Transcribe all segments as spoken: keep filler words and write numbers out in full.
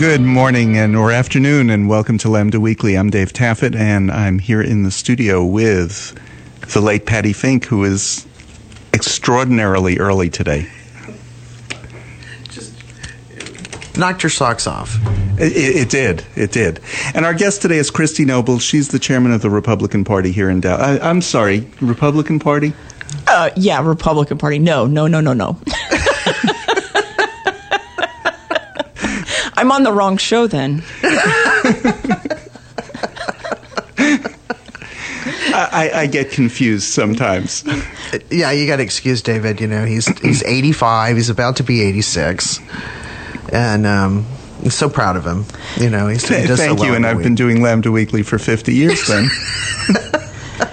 Good morning and or afternoon, and welcome to Lambda Weekly. I'm Dave Taffet, and I'm here in the studio with the late Patty Fink, who is extraordinarily early today. Just knocked your socks off. It, it did. It did. And our guest today is Christy Noble. She's the chairman of the Republican Party here in Dallas. I, I'm sorry, Republican Party? Uh, yeah, Republican Party. No, no, no, no, no. I'm on the wrong show then. I, I get confused sometimes. Yeah, you got to excuse David. You know, he's he's eighty-five. He's about to be eighty-six, and um, I'm so proud of him. You know, he's Th- does thank so well you. And I've week. been doing Lambda Weekly for fifty years then.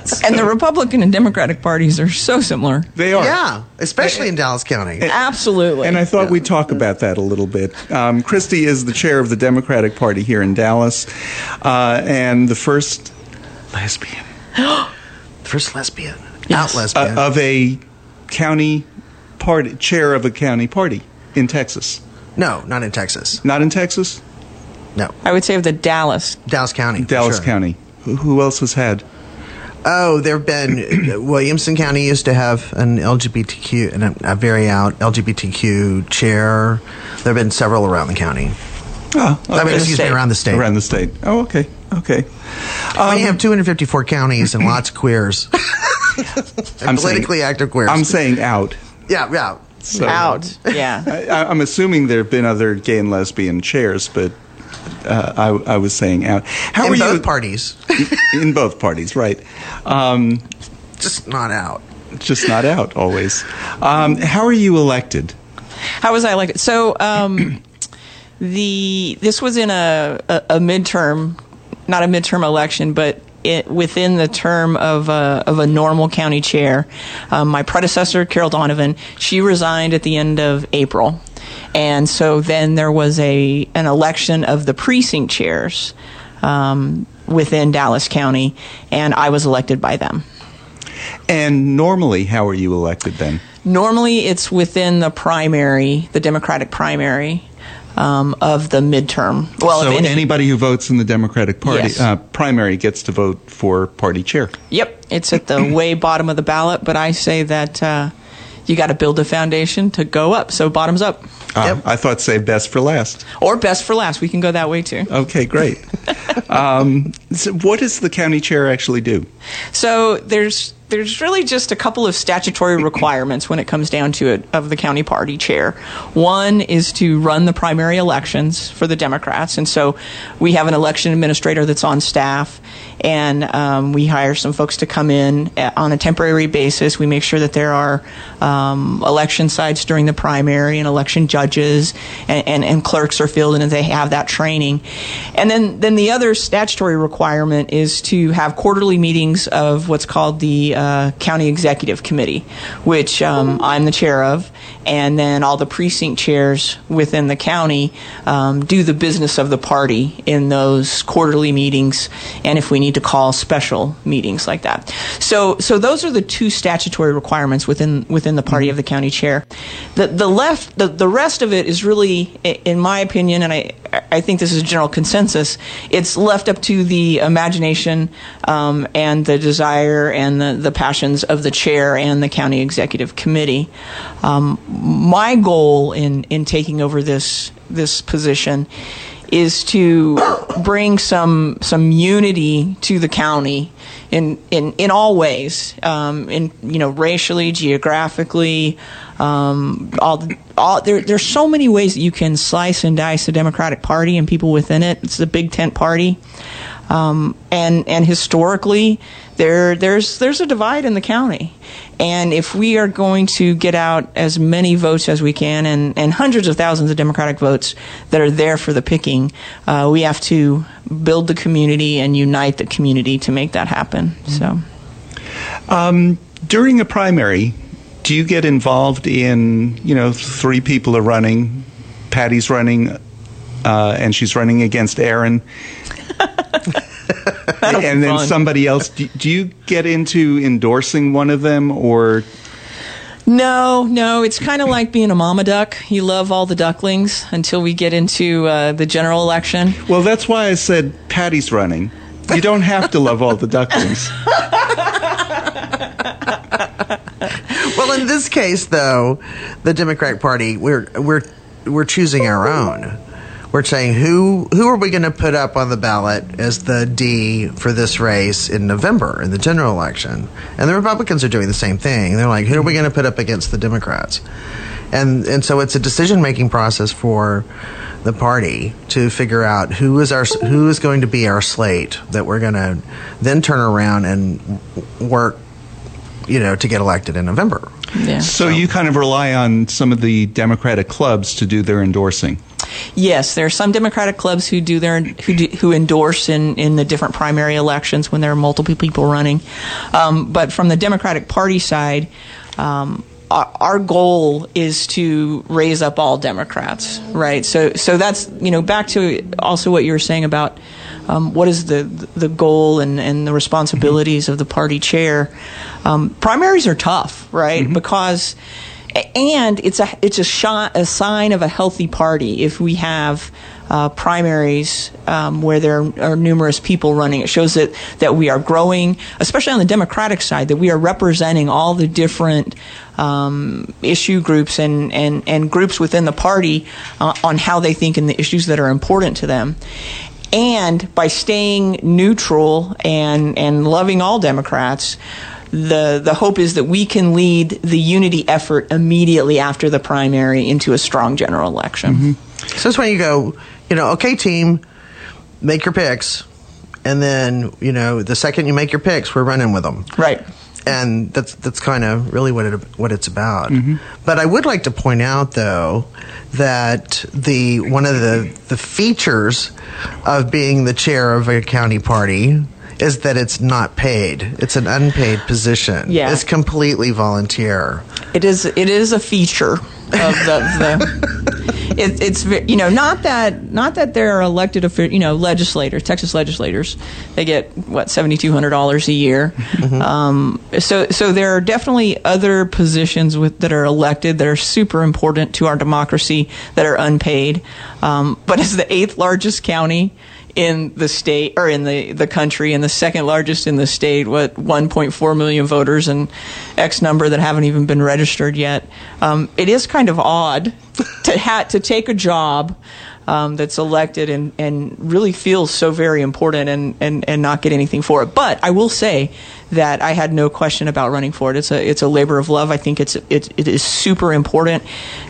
So. And the Republican and Democratic parties are so similar. They are. Yeah, especially I, in Dallas County. I, Absolutely. And I thought yeah. we'd talk about that a little bit. Um, Christy is the chair of the Democratic Party here in Dallas, uh, and the first lesbian. the first lesbian. Yes. Out lesbian. Uh, of a county party, chair of a county party in Texas. No, not in Texas. Not in Texas? No. I would say of the Dallas. Dallas County. Dallas sure. County. Who, who else has had? Oh, there have been, Williamson County used to have an L G B T Q, and a, a very out L G B T Q chair. There have been several around the county. Oh, okay. I mean, excuse me, around the state. Around the state. Oh, okay, okay. Um, we have two hundred fifty-four counties and lots of queers. I'm politically saying, active queers. I'm saying out. Yeah, yeah. So, out, yeah. I, I'm assuming there have been other gay and lesbian chairs, but... Uh, I, I was saying out. How in are both you, parties. In, in both parties, right. Um, just not out. Just not out, always. Um, how are you elected? How was I elected? So um, the this was in a, a, a midterm, not a midterm election, but it, within the term of a, of a normal county chair. Um, my predecessor, Carol Donovan, she resigned at the end of April. And so then there was a an election of the precinct chairs um, within Dallas County, and I was elected by them. And normally, how are you elected then? Normally, it's within the primary, the Democratic primary um, of the midterm. Well, so any, anybody who votes in the Democratic Party yes. uh, primary gets to vote for party chair. Yep, it's at the way bottom of the ballot, but I say that... Uh, You got to build a foundation to go up, so bottoms up. Uh, yep. I thought save best for last. Or best for last. We can go that way, too. Okay, great. um, so what does the county chair actually do? So there's there's really just a couple of statutory requirements when it comes down to it of the county party chair. One is to run the primary elections for the Democrats, and so we have an election administrator that's on staff, and um, we hire some folks to come in on a temporary basis. We make sure that there are um, election sites during the primary and election judges and, and, and clerks are filled in, and they have that training. And then, then the other statutory requirement is to have quarterly meetings of what's called the Uh, County Executive Committee, which um, I'm the chair of, and then all the precinct chairs within the county um, do the business of the party in those quarterly meetings, and if we need to call special meetings like that. So, so those are the two statutory requirements within within the party of the county chair. The the left the, the rest of it is really, in my opinion, and I I think this is a general consensus. It's left up to the imagination um, and the desire and the, the the passions of the chair and the county executive committee. Um, my goal in, in taking over this this position is to bring some some unity to the county in in, in all ways, um, in you know racially, geographically, um, all the, all there there's so many ways that you can slice and dice the Democratic Party and people within it. It's the big tent party. Um, and and historically, there there's there's a divide in the county, and if we are going to get out as many votes as we can, and, and hundreds of thousands of Democratic votes that are there for the picking, uh, we have to build the community and unite the community to make that happen. Mm-hmm. So, um, during a primary, do you get involved in you know three people are running, Patty's running, uh, and she's running against Aaron. And then fun. somebody else. Do, do you get into endorsing one of them, or No, no. It's kind of like being a mama duck. You love all the ducklings until we get into uh, the general election. Well, that's why I said Patty's running. You don't have to love all the ducklings. Well, in this case, though, the Democratic Party, we're we're we're choosing our own. We're saying who who are we going to put up on the ballot as the D for this race in November in the general election? And the Republicans are doing the same thing. They're like, who are we going to put up against the Democrats? And and so it's a decision-making process for the party to figure out who is our who is going to be our slate that we're going to then turn around and work, you know, to get elected in November. Yeah. So, so you kind of rely on some of the Democratic clubs to do their endorsing. Yes, there are some Democratic clubs who do their who do, who endorse in, in the different primary elections when there are multiple people running. Um, but from the Democratic Party side, um, our, our goal is to raise up all Democrats, right? So, so that's, you know, back to also what you were saying about um, what is the the goal and, and the responsibilities mm-hmm. of the party chair. Um, primaries are tough, right? Mm-hmm. Because. And it's a it's a, shot, a sign of a healthy party if we have uh, primaries um, where there are numerous people running. It shows that, that we are growing, especially on the Democratic side, that we are representing all the different um, issue groups and, and, and groups within the party uh, on how they think and the issues that are important to them. And by staying neutral and, and loving all Democrats, The the hope is that we can lead the unity effort immediately after the primary into a strong general election. Mm-hmm. So that's when you go, you know, okay, team, make your picks. And then, you know, the second you make your picks, we're running with them. Right. And that's that's kind of really what it what it's about. Mm-hmm. But I would like to point out, though, that the one of the, the features of being the chair of a county party is that it's not paid. It's an unpaid position. Yeah. It's completely volunteer. It is it is a feature of the, the it, it's you know not that not that they're elected you know legislators, Texas legislators. They get what seven thousand two hundred dollars a year. Mm-hmm. Um, so so there are definitely other positions with that are elected that are super important to our democracy that are unpaid. Um, but as the eighth largest county in the state or in the, the country, and the second largest in the state, what one point four million voters and X number that haven't even been registered yet. Um, it is kind of odd to ha- to take a job um, that's elected and, and really feels so very important and, and, and not get anything for it. But I will say that I had no question about running for it. It's a it's a labor of love. I think it's it it is super important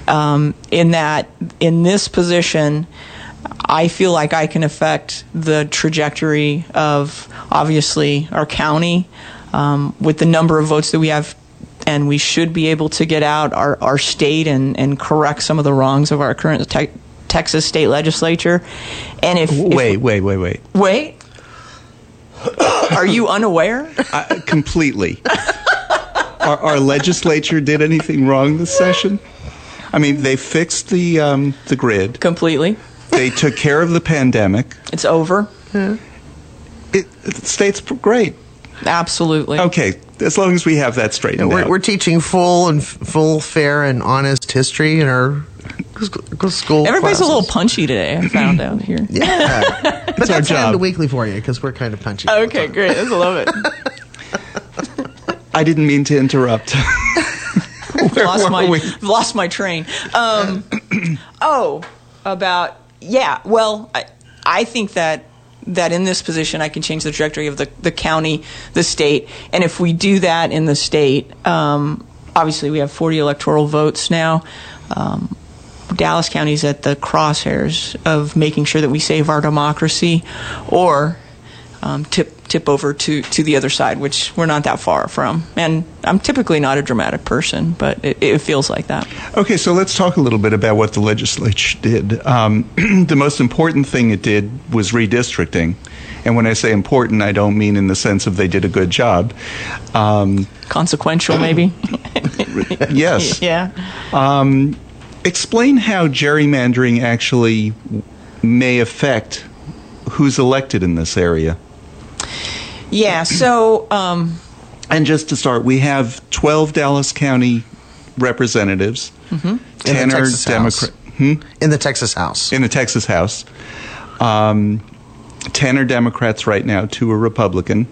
um, in that in this position. I feel like I can affect the trajectory of, obviously, our county um, with the number of votes that we have, and we should be able to get out our, our state and, and correct some of the wrongs of our current te- Texas state legislature. And if Wait, if, wait, wait, wait. Wait? Are you unaware? Uh, completely. our, our legislature did anything wrong this session? I mean, they fixed the um, the grid. Completely. They took care of the pandemic. It's over. Yeah. It, it state's great. Absolutely. Okay, as long as we have that straightened we're, out. We're teaching full and full, fair, and honest history in our school. Everybody's classes. A little punchy today. I found out here. Yeah, but it's that's our job. The weekly for you because we're kind of punchy. Okay, great. I love it. I didn't mean to interrupt. Where lost were my we? lost my train. Um, oh, about. Yeah, well, I, I think that that in this position I can change the trajectory of the, the county, the state. And if we do that in the state, um, obviously we have forty electoral votes now. Um, Dallas County's at the crosshairs of making sure that we save our democracy or um, tip tip over to, to the other side, which we're not that far from. And I'm typically not a dramatic person, but it, it feels like that. Okay, so let's talk a little bit about what the legislature did. Um, the most important thing it did was redistricting. And when I say important, I don't mean in the sense of they did a good job. Um, Consequential, maybe? Yes. Yeah. Um, explain how gerrymandering actually may affect who's elected in this area. Yeah, so... Um, and just to start, we have twelve Dallas County representatives, mm-hmm. Tanner Democrat hmm? in the Texas House. In the Texas House, um, ten are Democrats right now. Two are Republican.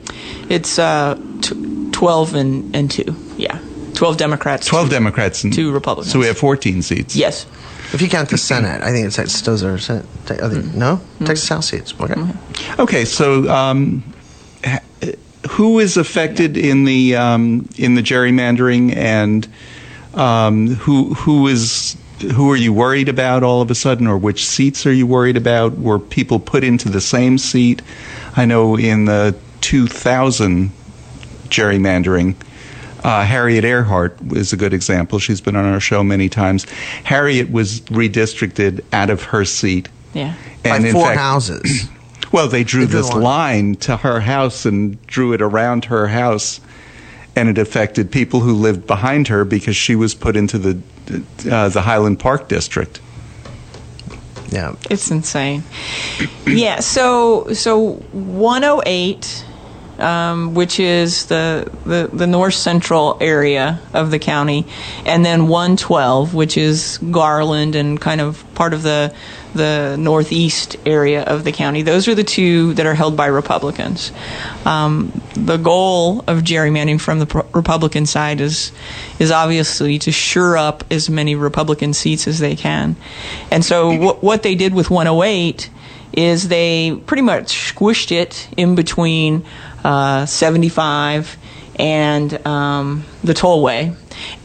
It's uh, t- twelve and, and two. Yeah, twelve Democrats. Twelve two, Democrats and two Republicans. So we have fourteen seats. Yes. If you count the Senate, I think it's like those are Senate, te- other, mm. no mm. Texas House seats. Okay. Mm-hmm. Okay. So, um, ha- who is affected yeah. in the um, in the gerrymandering, and um, who who is who are you worried about all of a sudden, or which seats are you worried about? Were people put into the same seat? I know in the two thousand gerrymandering. Uh, Harriet Earhart is a good example. She's been on our show many times. Harriet was redistricted out of her seat. Yeah. And by in four fact, houses. Well, they drew, they drew this on. line to her house and drew it around her house, and it affected people who lived behind her because she was put into the uh, the Highland Park district. Yeah. It's insane. Yeah, so so one oh eight... Um, which is the, the, the north central area of the county, and then one twelve, which is Garland and kind of part of the the northeast area of the county. Those are the two that are held by Republicans. Um, the goal of gerrymandering from the pro- Republican side is is obviously to shore up as many Republican seats as they can. And so w- what they did with one oh eight is they pretty much squished it in between uh, seventy-five and um, the tollway,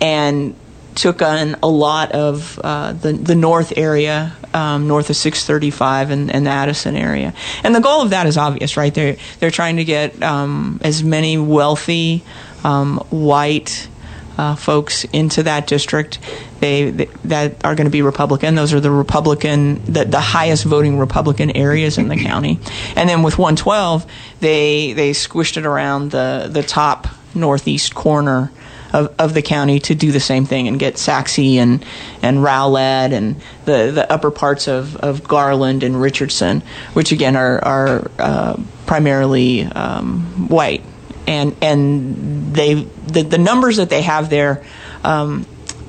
and took on a lot of uh, the the north area, um, north of six thirty-five and, and the Addison area. And the goal of that is obvious, right? They're, they're trying to get um, as many wealthy, um, white uh, folks into that district. They, they that are going to be Republican. Those are the Republican, the, the highest voting Republican areas in the county. And then with one twelve, they they squished it around the, the top northeast corner of, of the county to do the same thing and get Sachse and and Rowlett and the, the upper parts of, of Garland and Richardson, which again are are uh, primarily um, white. And and they the, the numbers that they have there. Um,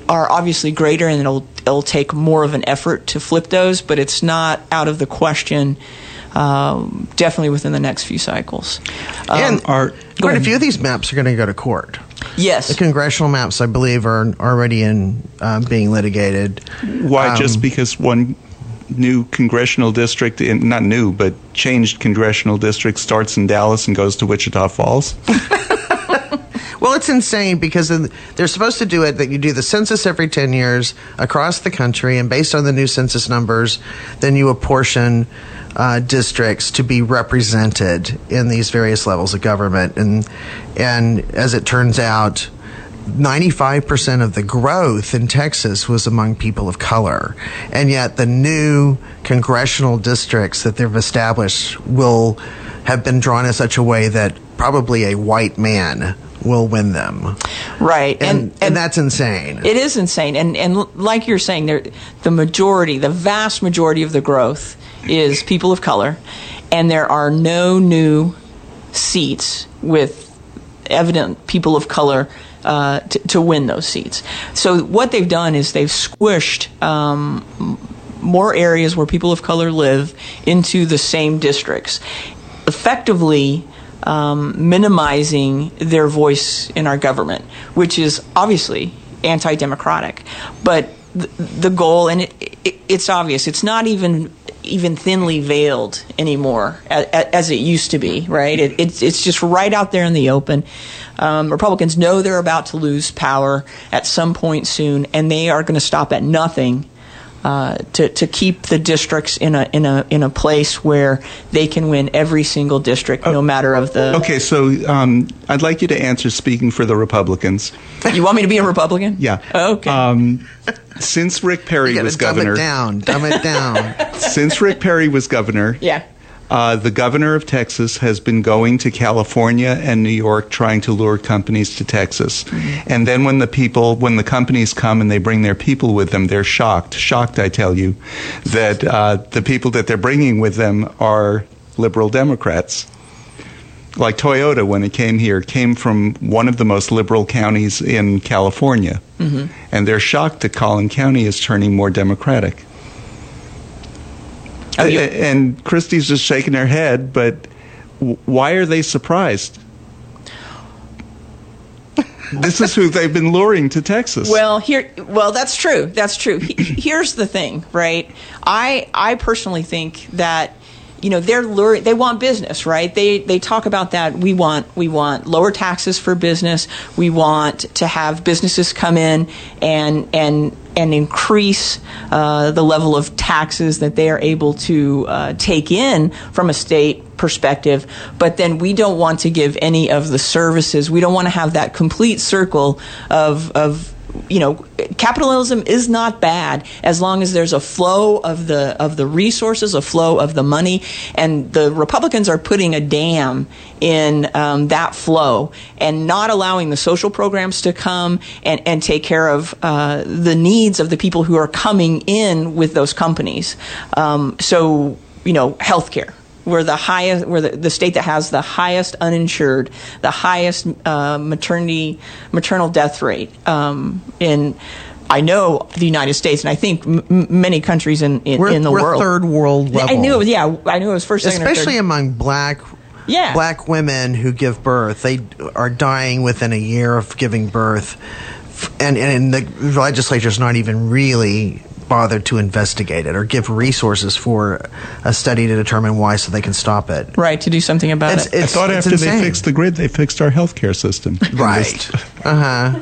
are obviously greater, and it'll it'll take more of an effort to flip those, but it's not out of the question, um, definitely within the next few cycles. Um, and are, quite ahead. a few of these maps are going to go to court. Yes. The congressional maps, I believe, are already in uh, being litigated. Why, um, just because one new congressional district, in, not new, but changed congressional district starts in Dallas and goes to Wichita Falls? Well, it's insane because they're supposed to do it that you do the census every ten years across the country, and based on the new census numbers, then you apportion uh, districts to be represented in these various levels of government. And and as it turns out, ninety-five percent of the growth in Texas was among people of color, and yet the new congressional districts that they've established will have been drawn in such a way that probably a white man will win them. Right. And, and, and, and that's insane. It is insane. And and like you're saying, there, the majority, the vast majority of the growth is people of color, and there are no new seats with evident people of color uh, t- to win those seats. So what they've done is they've squished um, more areas where people of color live into the same districts, effectively Um, minimizing their voice in our government, which is obviously anti-democratic. But th- the goal, and it, it, it's obvious, it's not even even thinly veiled anymore as, as it used to be, right? It, it's, it's just right out there in the open. Um, Republicans know they're about to lose power at some point soon, and they are going to stop at nothing Uh, to to keep the districts in a in a in a place where they can win every single district, oh, no matter of the. Okay, so um, I'd like you to answer, speaking for the Republicans. You want me to be a Republican? Yeah. Oh, okay. Um, since Rick Perry was dumb governor, it down, dumb it down. Since Rick Perry was governor, yeah, uh, the governor of Texas has been going to California and New York trying to lure companies to Texas, mm-hmm. and then when the people, when the companies come and they bring their people with them, they're shocked, shocked, I tell you, that uh, the people that they're bringing with them are liberal Democrats. like Toyota, when it came here, came from one of the most liberal counties in California. Mm-hmm. And they're shocked that Collin County is turning more Democratic. Oh, yeah. And Christie's just shaking her head, but why are they surprised? This is who they've been luring to Texas. Well, here, well, that's true. That's true. Here's the thing, right? I I personally think that, you know, they're luring. They want business, right? They they talk about that. We want we want lower taxes for business. We want to have businesses come in and and and increase uh, the level of taxes that they are able to uh, take in from a state perspective, but then we don't want to give any of the services. We don't want to have that complete circle of, of, you know, capitalism is not bad as long as there's a flow of the of the resources, a flow of the money, and the Republicans are putting a dam in um, that flow and not allowing the social programs to come and, and take care of uh, the needs of the people who are coming in with those companies. Um, so, you know, healthcare. We're the highest. We're the, the state that has the highest uninsured, the highest uh, maternity maternal death rate um, in, I know, the United States, and I think m- many countries in, in, we're, in the we're world. We're third world level. I knew. It was, yeah, I knew it was first. Especially second, or third. Among black. Yeah. Black women who give birth, they are dying within a year of giving birth, and and, and the legislature's not even really bother to investigate it or give resources for a study to determine why, so they can stop it. Right, to do something about it's, it. It's, I thought it's after insane. They fixed the grid, they fixed our healthcare system. Right. Uh huh.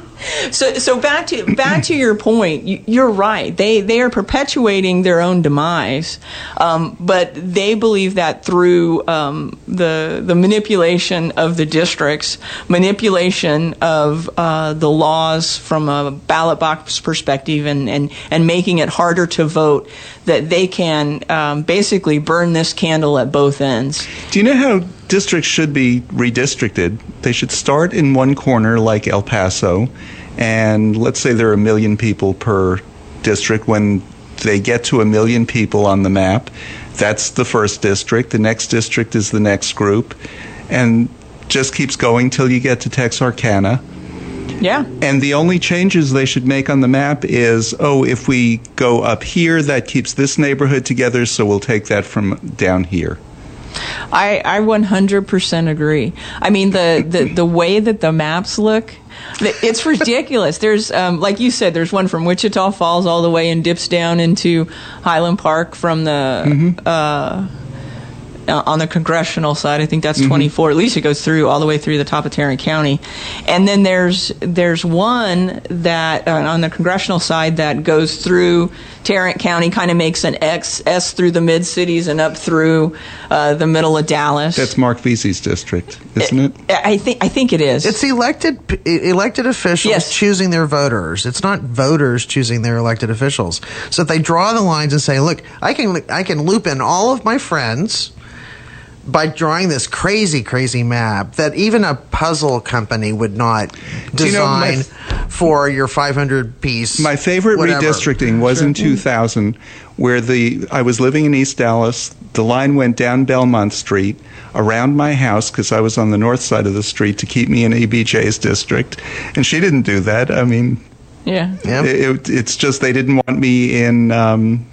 So, so back to back to your point. You, you're right. They they are perpetuating their own demise, um, but they believe that through um, the the manipulation of the districts, manipulation of uh, the laws from a ballot box perspective, and and, and making it hard harder to vote, that they can um, basically burn this candle at both ends. Do you know how districts should be redistricted? They should start in one corner like El Paso, and let's say there are a million people per district. When they get to a million people on the map, that's the first district. The next district is the next group, and just keeps going till you get to Texarkana. Yeah. And the only changes they should make on the map is, oh, if we go up here, that keeps this neighborhood together, so we'll take that from down here. I, I one hundred percent agree. I mean, the, the, the way that the maps look, it's ridiculous. There's, um, like you said, there's one from Wichita Falls all the way and dips down into Highland Park from the... Mm-hmm. Uh, on the congressional side, I think that's twenty-four. Mm-hmm. At least it goes through all the way through the top of Tarrant County, and then there's there's one that uh, on the congressional side that goes through Tarrant County, kind of makes an X S through the mid cities and up through uh, the middle of Dallas. That's Mark Veazey's district, isn't it? I, I think I think it is. It's elected elected officials yes. choosing their voters. It's not voters choosing their elected officials. So if they draw the lines and say, "Look, I can I can loop in all of my friends." By drawing this crazy, crazy map that even a puzzle company would not design you know, f- for your five hundred piece. My favorite whatever. redistricting was sure. in two thousand, where the I was living in East Dallas. The line went down Belmont Street around my house because I was on the north side of the street to keep me in E B J's district, and she didn't do that. I mean, yeah, yeah. It, it, it's just they didn't want me in um,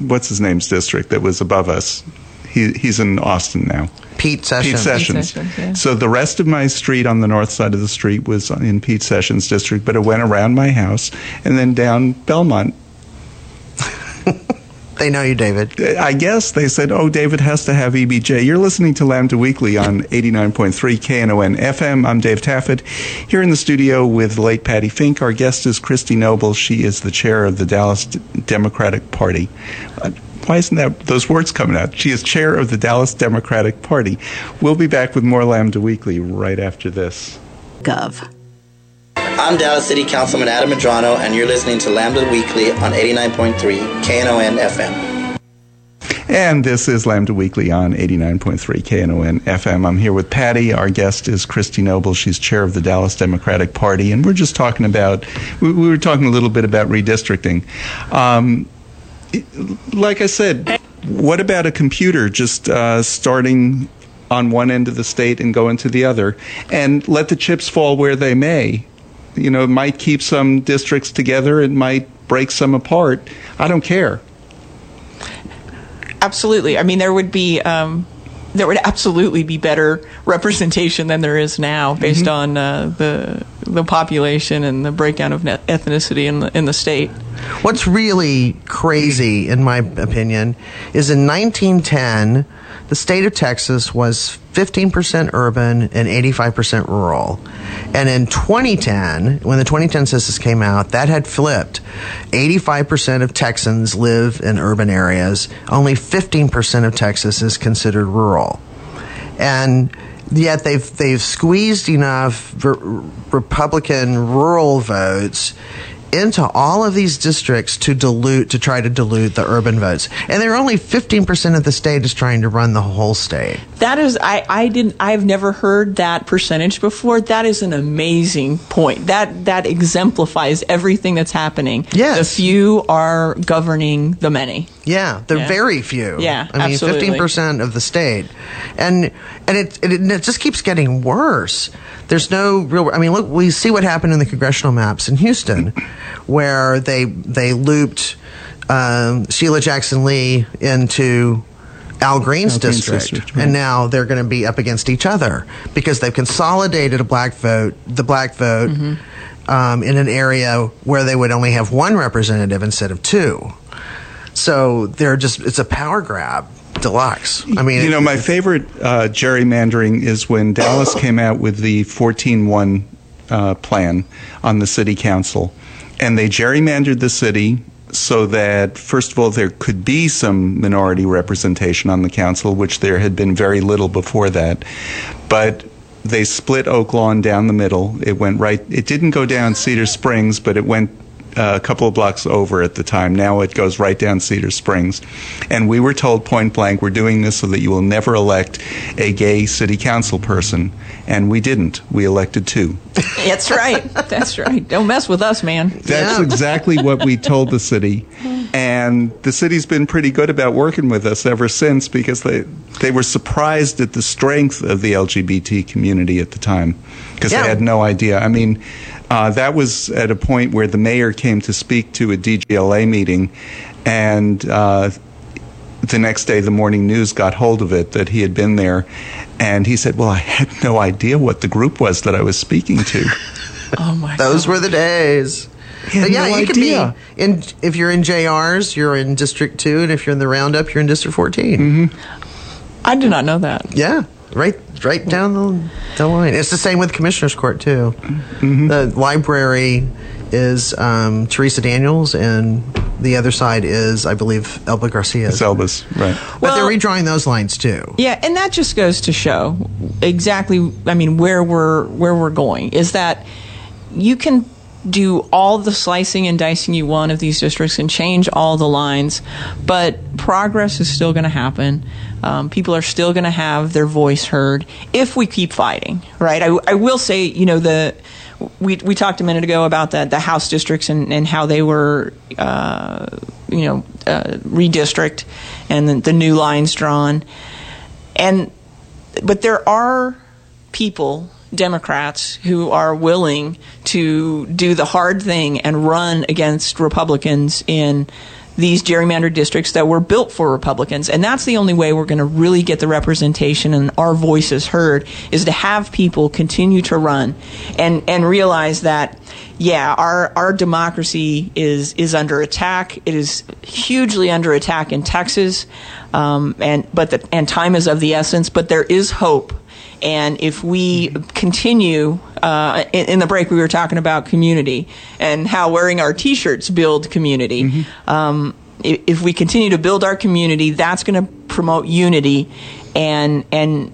what's his name's district that was above us. He, he's in Austin now. Pete Sessions. Pete Sessions. Pete Sessions yeah. So the rest of my street on the north side of the street was in Pete Sessions' district, but it went around my house and then down Belmont. They know you, David. I guess they said, oh, David has to have E B J. You're listening to Lambda Weekly on eighty-nine point three K N O N F M. I'm Dave Taffet, here in the studio with the late Patty Fink. Our guest is Christy Noble. She is the chair of the Dallas Democratic Party. Uh, Why isn't that those words coming out? She is chair of the Dallas Democratic Party. We'll be back with more Lambda Weekly right after this. Gov. I'm Dallas City Councilman Adam Medrano, and you're listening to Lambda Weekly on eighty-nine point three K N O N F M. And this is Lambda Weekly on eighty-nine point three K N O N F M. I'm here with Patty. Our guest is Christy Noble. She's chair of the Dallas Democratic Party, and we're just talking about, we, we were talking a little bit about redistricting. Um... Like I said, what about a computer just uh, starting on one end of the state and go into the other, and let the chips fall where they may. You know, it might keep some districts together, it might break some apart. I don't care. Absolutely. I mean, there would be um, there would absolutely be better representation than there is now, based mm-hmm. on uh, the the population and the breakdown of ethnicity in the, in the state. What's really crazy, in my opinion, is in nineteen ten, the state of Texas was fifteen percent urban and eighty-five percent rural. And in twenty ten, when the twenty ten census came out, that had flipped. eighty-five percent of Texans live in urban areas. Only fifteen percent of Texas is considered rural. And yet they've they've squeezed enough re- Republican rural votes into all of these districts to dilute, to try to dilute the urban votes, and they're only fifteen percent of the state is trying to run the whole state. That is, I, I didn't, I've never heard that percentage before. That is an amazing point. That that exemplifies everything that's happening. Yes, the few are governing the many. Yeah, the yeah. very few. Yeah, I mean, fifteen percent of the state, and and it, it it just keeps getting worse. There's no real. I mean, look, we see what happened in the congressional maps in Houston, where they they looped um, Sheila Jackson Lee into Al Green's, Al Green's district, district right. And now they're going to be up against each other because they've consolidated a black vote, the black vote, mm-hmm. um, in an area where they would only have one representative instead of two. So they're just it's a power grab deluxe. I mean, you know, my favorite uh, gerrymandering is when Dallas came out with the fourteen one uh, plan on the city council. And they gerrymandered the city so that, first of all, there could be some minority representation on the council, which there had been very little before that. But they split Oak Lawn down the middle. It went right. It didn't go down Cedar Springs, but it went uh, a couple of blocks over at the time. Now it goes right down Cedar Springs. And we were told point blank, we're doing this so that you will never elect a gay city council person. And we didn't. We elected two. That's right. That's right. Don't mess with us, man. That's yeah. exactly what we told the city. And the city's been pretty good about working with us ever since, because they, they were surprised at the strength of the L G B T community at the time, because yeah. they had no idea. I mean, uh, that was at a point where the mayor came to speak to a D G L A meeting, and uh, the next day the morning news got hold of it, that he had been there. And he said, well, I had no idea what the group was that I was speaking to. Oh, my God. Those were the days. But yeah, no you could be in, if you're in J Rs, you're in District two, and if you're in the Roundup, you're in District fourteen. Mm-hmm. I did not know that. Yeah, right right down the, the line. It's the same with Commissioner's Court, too. Mm-hmm. The library is um, Teresa Daniels, and the other side is, I believe, Elba Garcia. It's Elba's, right. But well, they're redrawing those lines, too. Yeah, and that just goes to show exactly, I mean, where we're where we're going, is that you can do all the slicing and dicing you want of these districts and change all the lines, but progress is still going to happen. Um, people are still going to have their voice heard if we keep fighting, right? I, I will say, you know, the... We we talked a minute ago about the, the House districts and, and how they were, uh, you know, uh, redistrict and the, the new lines drawn. And but there are people, Democrats, who are willing to do the hard thing and run against Republicans in these gerrymandered districts that were built for Republicans. And that's the only way we're going to really get the representation and our voices heard, is to have people continue to run and, and realize that, yeah, our, our democracy is, is under attack. It is hugely under attack in Texas. Um, and, but the, and time is of the essence, but there is hope. And if we continue, uh, in, in the break we were talking about community and how wearing our T-shirts build community. Mm-hmm. Um, if, if we continue to build our community, that's going to promote unity, and and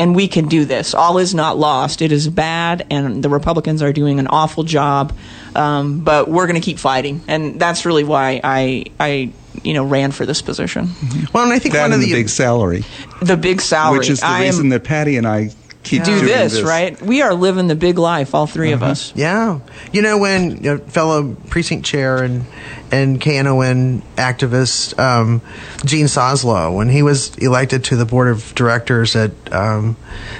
and we can do this. All is not lost. It is bad, and the Republicans are doing an awful job, um, but we're going to keep fighting, and that's really why I I. you know, ran for this position. Well, and I think that one of the, the big salary, the big salary, which is the I reason am, that Patty and I keep yeah. doing this, this, right? We are living the big life, all three mm-hmm. of us. Yeah. You know, when a fellow precinct chair and and K N O N activist um, Gene Soslow, when he was elected to the board of directors at um,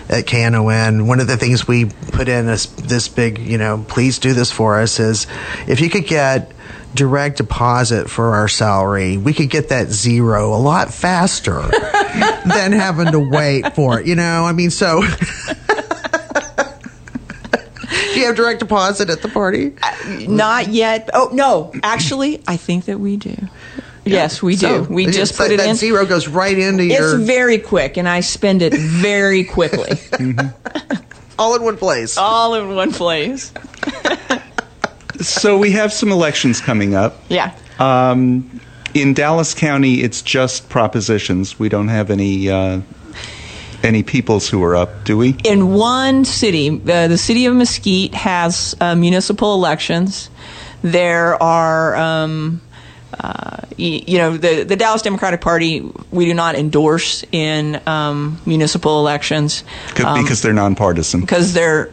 at K N O N, one of the things we put in this, this big, you know, please do this for us, is if you could get direct deposit for our salary, we could get that zero a lot faster than having to wait for it. You know, I mean, so... Do you have direct deposit at the party? Uh, not yet. Oh, no. Actually, I think that we do. Yeah. Yes, we do. So, we just put like it that in. That zero goes right into it's your... It's very quick, and I spend it very quickly. Mm-hmm. All in one place. All in one place. So we have some elections coming up. Yeah. Um, in Dallas County, it's just propositions. We don't have any uh, any peoples who are up, do we? In one city, uh, the city of Mesquite has uh, municipal elections. There are, um, uh, you know, the, the Dallas Democratic Party, we do not endorse in um, municipal elections. Um, because they're nonpartisan. Because they're...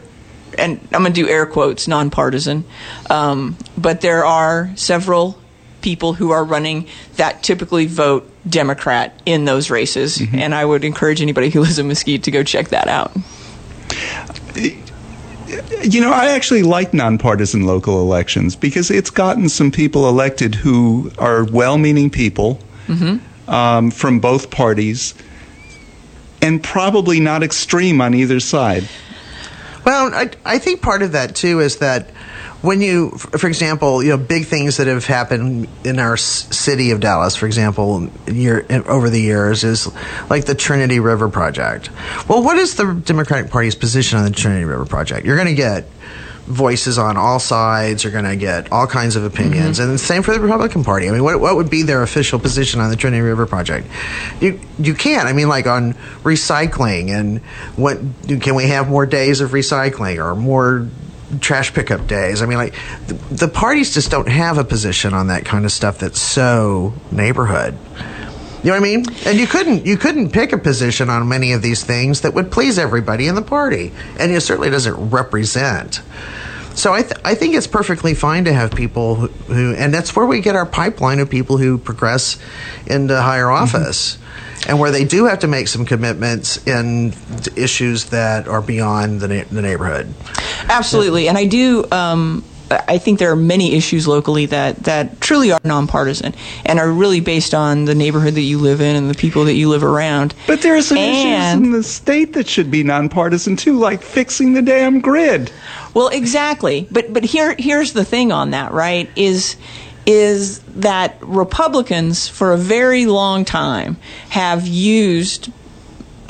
and I'm going to do air quotes, nonpartisan, um, but there are several people who are running that typically vote Democrat in those races, mm-hmm. and I would encourage anybody who lives in Mesquite to go check that out. You know, I actually like nonpartisan local elections because it's gotten some people elected who are well-meaning people mm-hmm. um, from both parties and probably not extreme on either side. Well, I, I think part of that, too, is that when you, for example, you know, big things that have happened in our city of Dallas, for example, year, over the years, is like the Trinity River Project. Well, what is the Democratic Party's position on the Trinity River Project? You're going to get voices on all sides. You're going to get all kinds of opinions. Mm-hmm. And the same for the Republican Party. I mean, what what would be their official position on the Trinity River Project? You you can't. I mean, like on recycling and what can we have more days of recycling or more trash pickup days? I mean, like the, the parties just don't have a position on that kind of stuff that's so neighborhood. You know what I mean? And you couldn't you couldn't pick a position on many of these things that would please everybody in the party. And it certainly doesn't represent. So I, th- I think it's perfectly fine to have people who, who, and that's where we get our pipeline of people who progress into higher office mm-hmm. and where they do have to make some commitments in issues that are beyond the, na- the neighborhood. Absolutely. And I do... Um I think there are many issues locally that, that truly are nonpartisan and are really based on the neighborhood that you live in and the people that you live around. But there are some and, issues in the state that should be nonpartisan too, like fixing the damn grid. Well, exactly. But but here here's the thing on that, right? Is is that Republicans for a very long time have used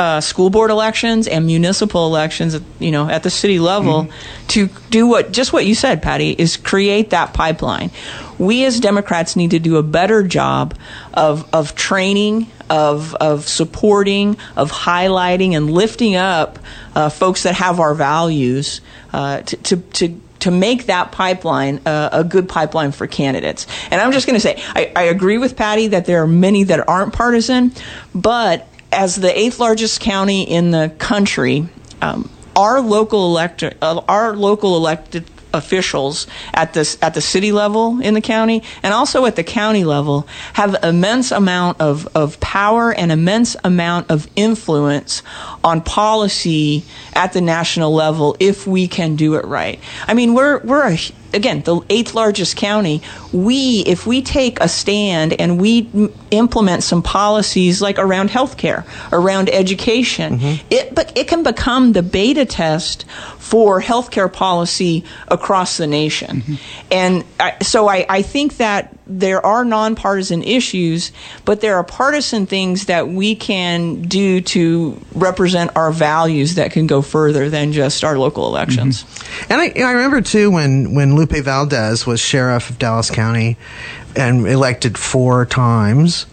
Uh, school board elections and municipal elections, you know, at the city level mm-hmm. to do what just what you said, Patty, is create that pipeline. We as Democrats need to do a better job of of training, of of supporting, of highlighting and lifting up uh, folks that have our values uh, to, to, to to make that pipeline uh, a good pipeline for candidates. And I'm just going to say, I, I agree with Patty that there are many that aren't partisan, but as the eighth largest county in the country, um, our local elect uh, our local elected officials at this at the city level in the county and also at the county level have immense amount of, of power and immense amount of influence on policy at the national level if we can do it right. I mean, we're we're a Again, the eighth largest county, we, if we take a stand and we m- implement some policies like around healthcare, around education, mm-hmm. it but it can become the beta test for healthcare policy across the nation. Mm-hmm. And I, so I, I think that there are nonpartisan issues, but there are partisan things that we can do to represent our values that can go further than just our local elections. Mm-hmm. And I, I remember, too, when, when Lupe Valdez was sheriff of Dallas County and elected four times,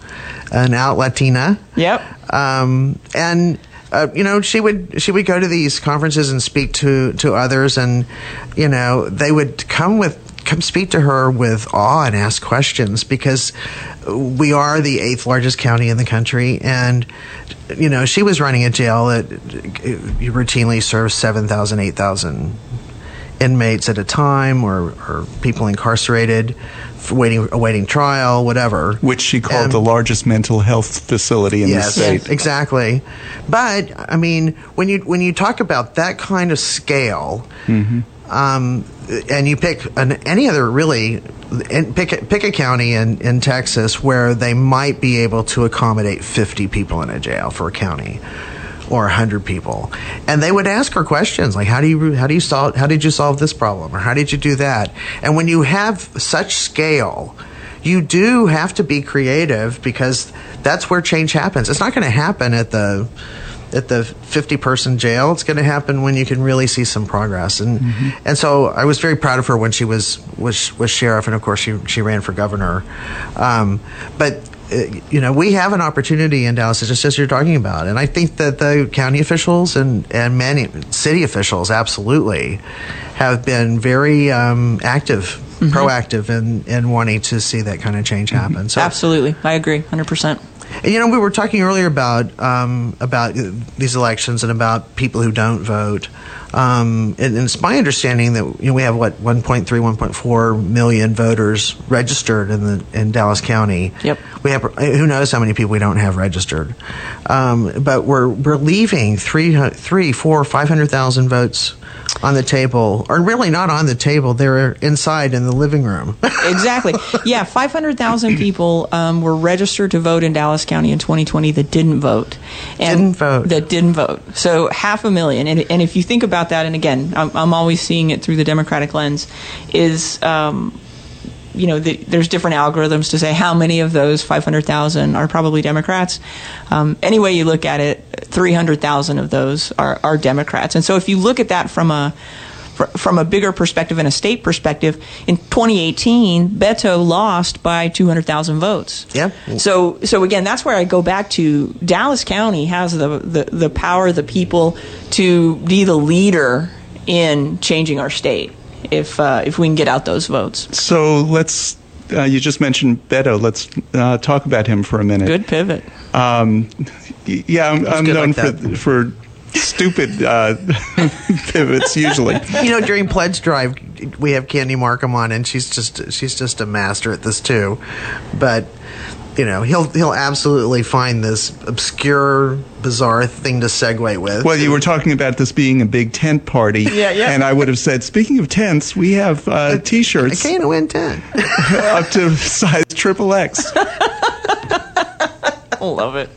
an out Latina. Yep. Um, and... Uh, you know, she would she would go to these conferences and speak to, to others, and you know they would come with come speak to her with awe and ask questions, because we are the eighth largest county in the country. And, you know, she was running a jail that routinely serves seven thousand, eight thousand inmates at a time, or, or people incarcerated for waiting awaiting trial, whatever, which she called and, the largest mental health facility in yes, the state. Yes, exactly. But I mean, when you when you talk about that kind of scale, mm-hmm. um, and you pick an, any other really, and pick pick a county in, in Texas where they might be able to accommodate fifty people in a jail for a county, or one hundred people, and they would ask her questions like, how do you how do you solve how did you solve this problem, or how did you do that? And when you have such scale, you do have to be creative, because that's where change happens. It's not going to happen at the at the fifty person jail. It's going to happen when you can really see some progress. And mm-hmm. and so I was very proud of her when she was was was sheriff, and of course she she ran for governor. Um, but you know, we have an opportunity in Dallas, just as you're talking about. And I think that the county officials and, and many city officials absolutely have been very um, active, mm-hmm. proactive in, in wanting to see that kind of change happen. Mm-hmm. So, absolutely. I agree, one hundred percent. And, you know, we were talking earlier about um, about these elections and about people who don't vote. Um, and, and it's my understanding that you know, we have, what, one point three, one point four million voters registered in the in Dallas County. Yep. We have, who knows how many people we don't have registered. Um, but we're we're leaving three, three, four, five hundred thousand votes on the table, or really not on the table. They're inside in the living room. Exactly. Yeah, five hundred thousand people um, were registered to vote in Dallas County in twenty twenty that didn't vote. And didn't vote. That didn't vote. So half a million. And and if you think about that, and again, I'm, I'm always seeing it through the Democratic lens, is um, you know, the, there's different algorithms to say how many of those five hundred thousand are probably Democrats. Um, any way you look at it, three hundred thousand of those are, are Democrats. And so if you look at that from a from a bigger perspective and a state perspective, in twenty eighteen, Beto lost by two hundred thousand votes. Yeah. So, so again, that's where I go back to Dallas County has the, the, the power, the people to be the leader in changing our state if uh, if we can get out those votes. So let's, uh, you just mentioned Beto. Let's uh, talk about him for a minute. Good pivot. Um, yeah, I'm, I'm known like for... for stupid uh, pivots usually. You know, during pledge drive, we have Candy Markham on, and she's just she's just a master at this too. But you know, he'll he'll absolutely find this obscure, bizarre thing to segue with. Well, you were talking about this being a big tent party, yeah, yeah. And I would have said, speaking of tents, we have uh, T-shirts. A K N O N tent up to size triple X. Love it.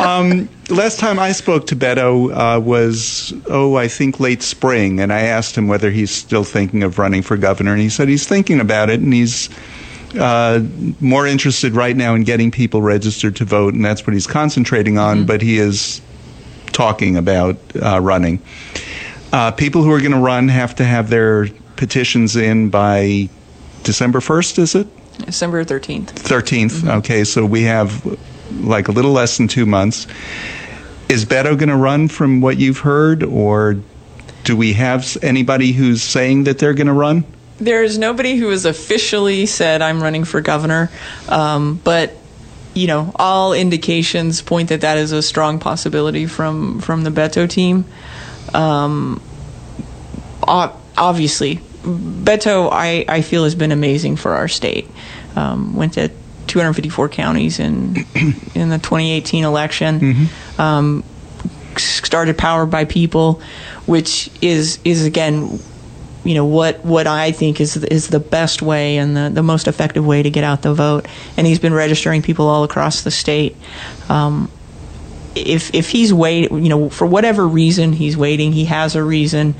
um, last time I spoke to Beto uh, was, oh, I think late spring, and I asked him whether he's still thinking of running for governor, and he said he's thinking about it, and he's uh, more interested right now in getting people registered to vote, and that's what he's concentrating on, mm-hmm. but he is talking about uh, running. Uh, people who are going to run have to have their petitions in by December first, is it? December thirteenth. thirteenth, mm-hmm. Okay, so we have... like a little less than two months. Is Beto going to run from what you've heard, or do we have anybody who's saying that they're going to run? There is nobody who has officially said, I'm running for governor, um, but, you know, all indications point that that is a strong possibility from, from the Beto team. Um, obviously, Beto, I, I feel, has been amazing for our state. Um, went to two hundred fifty-four counties in in the twenty eighteen election, mm-hmm. um, started Powered by People, which is is again, you know, what what I think is is the best way and the, the most effective way to get out the vote. And he's been registering people all across the state. Um, if if he's waiting, you know, for whatever reason he's waiting, he has a reason,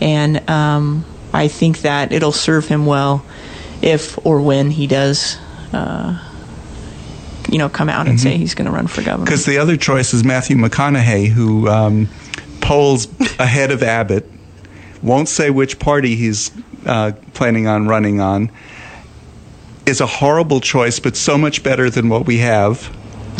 and um, I think that it'll serve him well if or when he does. Uh, you know, come out and mm-hmm. say he's going to run for governor. Because the other choice is Matthew McConaughey, who um, polls ahead of Abbott, won't say which party he's uh, planning on running on, is a horrible choice, but so much better than what we have.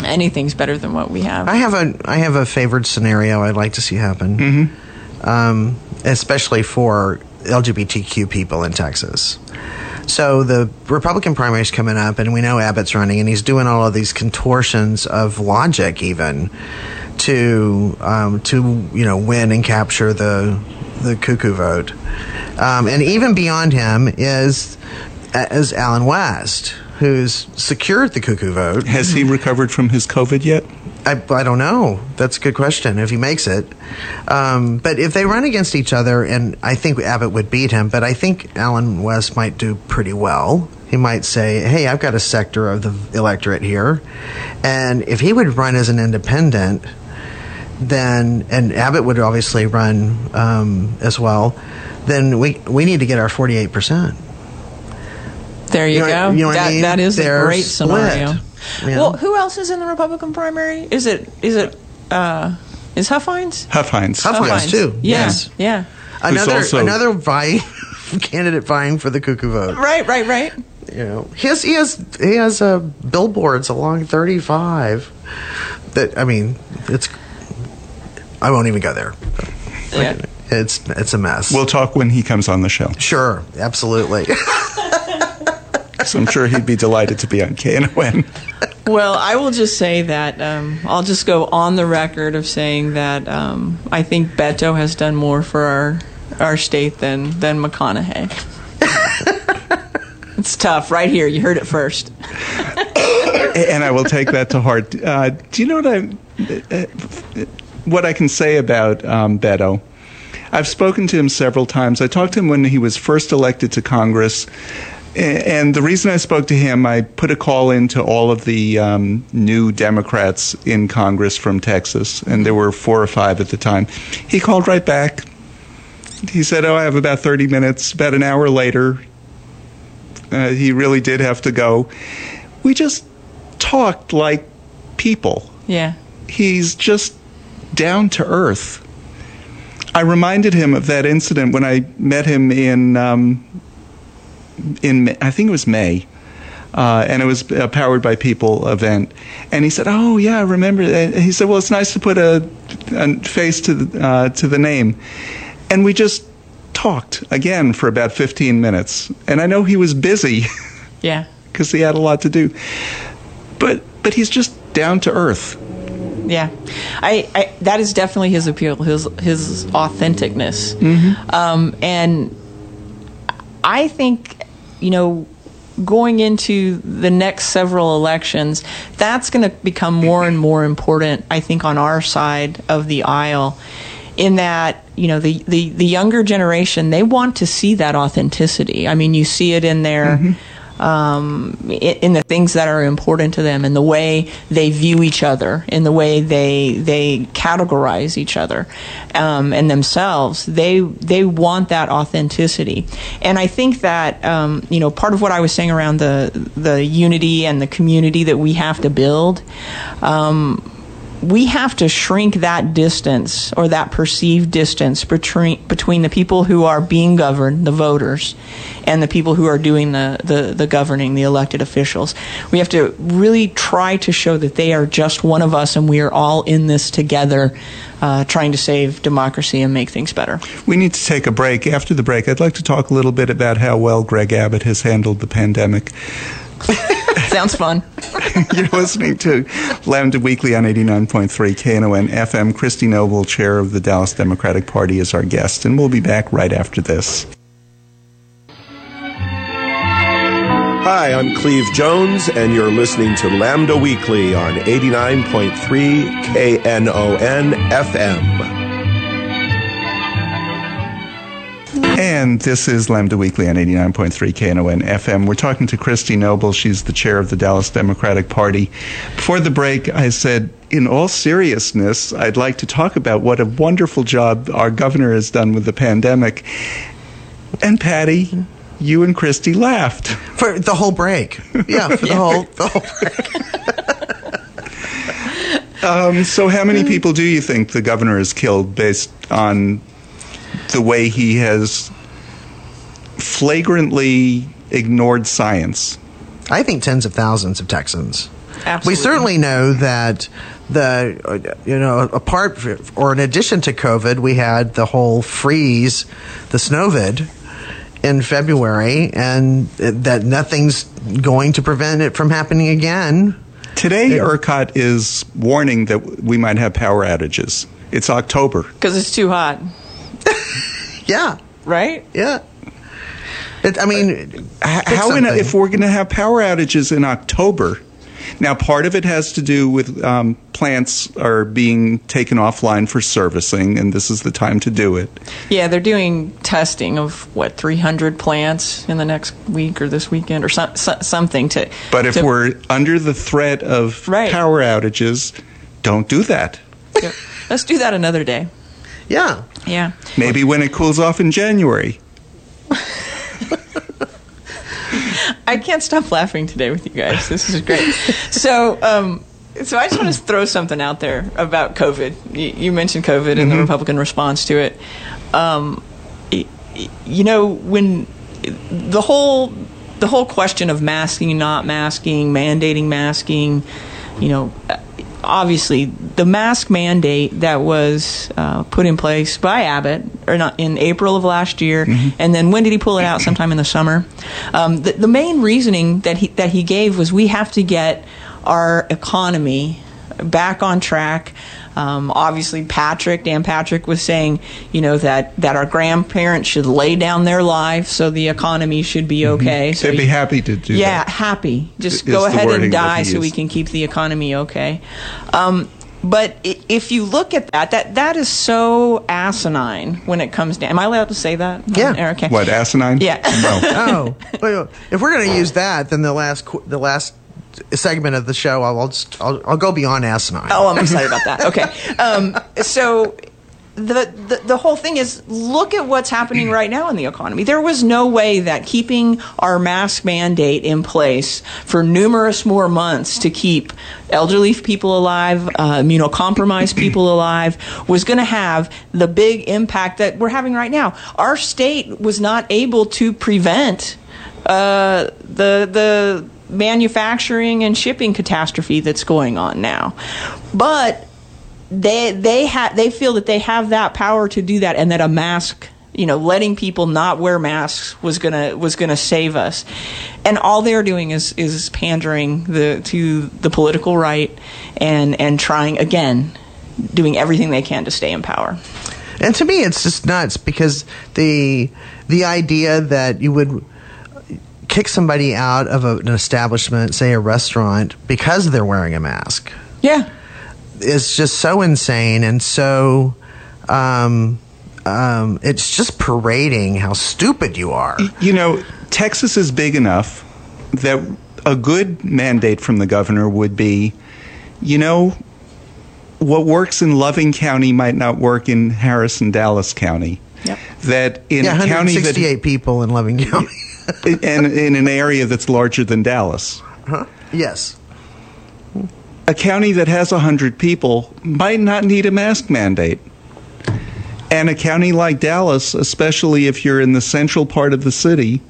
Anything's better than what we have. I have a, I have a favored scenario I'd like to see happen, mm-hmm. um, especially for L G B T Q people in Texas. So the Republican primary's coming up, and we know Abbott's running, and he's doing all of these contortions of logic even to um, to you know win and capture the the cuckoo vote. Um, and even beyond him is is Alan West, who's secured the cuckoo vote. Has he recovered from his COVID yet? I, I don't know. That's a good question, if he makes it. Um, but if they run against each other, and I think Abbott would beat him, but I think Alan West might do pretty well. He might say, hey, I've got a sector of the electorate here. And if he would run as an independent, then, and Abbott would obviously run um, as well, then we, we need to get our forty-eight percent. There you, you know, go. You know that, I mean? That is They're a great scenario. Split. Yeah. Well, who else is in the Republican primary? Is it is it uh, is Huffines? Huffines. Huffines, Huffines too. Yeah. Yes. Yeah. Another also- another vying candidate vying for the cuckoo vote. Right. Right. Right. You know, he has he has he has uh, billboards along thirty-five. That I mean, it's I won't even go there. Yeah. It's it's a mess. We'll talk when he comes on the show. Sure. Absolutely. So I'm sure he'd be delighted to be on K N O N. Well, I will just say that um, I'll just go on the record of saying that um, I think Beto has done more for our our state than, than McConaughey. It's tough. Right here. You heard it first. And I will take that to heart. Uh, do you know what I, what I can say about um, Beto? I've spoken to him several times. I talked to him when he was first elected to Congress. And the reason I spoke to him, I put a call in to all of the um, new Democrats in Congress from Texas, and there were four or five at the time. He called right back. He said, oh, I have about thirty minutes. About an hour later, uh, he really did have to go. We just talked like people. Yeah. He's just down to earth. I reminded him of that incident when I met him in... Um, In I think it was May, uh, and it was a Powered by People event. And he said, "Oh yeah, I remember." And he said, "Well, it's nice to put a, a face to the, uh, to the name." And we just talked again for about fifteen minutes. And I know he was busy, yeah, because he had a lot to do. But but he's just down to earth. Yeah, I, I that is definitely his appeal, his his authenticness, mm-hmm. um, and I think. You know, going into the next several elections, that's going to become more and more important, I think, on our side of the aisle, in that, you know, the, the, the younger generation, they want to see that authenticity. I mean, you see it in their, mm-hmm. um, in, in the things that are important to them, in the way they view each other, in the way they they categorize each other um, and themselves. They they want that authenticity. And I think that, um, you know, part of what I was saying around the, the unity and the community that we have to build, um, we have to shrink that distance or that perceived distance between between the people who are being governed, the voters, and the people who are doing the, the, the governing, the elected officials. We have to really try to show that they are just one of us and we are all in this together, uh, trying to save democracy and make things better. We need to take a break. After the break, I'd like to talk a little bit about how well Greg Abbott has handled the pandemic. Sounds fun. You're listening to Lambda Weekly on eighty-nine point three K N O N F M. Christy Noble, chair of the Dallas Democratic Party, is our guest, and we'll be back right after this. Hi, I'm Cleve Jones, and you're listening to Lambda Weekly on eighty-nine point three K N O N F M. And this is Lambda Weekly on eighty-nine point three K N O N F M. We're talking to Christy Noble. She's the chair of the Dallas Democratic Party. Before the break, I said, in all seriousness, I'd like to talk about what a wonderful job our governor has done with the pandemic. And Patty, you and Christy laughed. For the whole break. Yeah, for the, yeah. Whole, the whole break. um, so how many people do you think the governor has killed based on... the way he has flagrantly ignored science? I think tens of thousands of Texans. Absolutely. We certainly know that the, you know, apart or in addition to COVID, we had the whole freeze, the snowvid in February, and that nothing's going to prevent it from happening again. Today, it, ERCOT is warning that we might have power outages. It's October. Because it's too hot. Yeah. Right? Yeah. It, I mean, uh, how in a, if we're going to have power outages in October? Now, part of it has to do with um, plants are being taken offline for servicing, and this is the time to do it. Yeah, they're doing testing of, what, three hundred plants in the next week or this weekend or so, so, something to... But if to, we're under the threat of right. power outages, don't do that. Yep. Let's do that another day. Yeah. Yeah. Maybe when it cools off in January. I can't stop laughing today with you guys. This is great. So, um, so I just want to throw something out there about COVID. You, you mentioned COVID and mm-hmm. the Republican response to it. Um, you know, when the whole the whole question of masking, not masking, mandating masking, you know, obviously the mask mandate that was uh, put in place by Abbott or not in April of last year, mm-hmm. and then when did he pull it out? Sometime in the summer. Um, the, the main reasoning that he that he gave was we have to get our economy back on track. Um, obviously, Patrick, Dan Patrick was saying, you know, that, that our grandparents should lay down their lives so the economy should be okay. Mm-hmm. So They'd be you, happy to do yeah, that. Yeah, happy. Just it's go ahead and die so we can keep the economy okay. Um, but if you look at that, that, that is so asinine when it comes down. Am I allowed to say that? Yeah. Um, okay. What, asinine? Yeah. No. Oh. If we're going to use that, then the last the last... segment of the show, I'll, I'll I'll go beyond asinine. Oh, I'm excited about that. Okay, um, so the, the the whole thing is, look at what's happening right now in the economy. There was no way that keeping our mask mandate in place for numerous more months to keep elderly people alive, uh, immunocompromised people alive, was going to have the big impact that we're having right now. Our state was not able to prevent uh, the the. manufacturing and shipping catastrophe that's going on now, but they they have they feel that they have that power to do that, and that a mask, you know, letting people not wear masks was gonna was gonna save us, and all they're doing is is pandering the to the political right and and trying again, doing everything they can to stay in power. And to me, it's just nuts, because the the idea that you would kick somebody out of a, an establishment, say a restaurant, because they're wearing a mask. Yeah. It's just so insane, and so um, um, it's just parading how stupid you are. You know, Texas is big enough that a good mandate from the governor would be, you know, what works in Loving County might not work in Harris and Dallas County. Yep. That in yeah, a county that one hundred sixty-eight people in Loving County. And in an area that's larger than Dallas. Uh-huh. Yes. A county that has one hundred people might not need a mask mandate. And a county like Dallas, especially if you're in the central part of the city,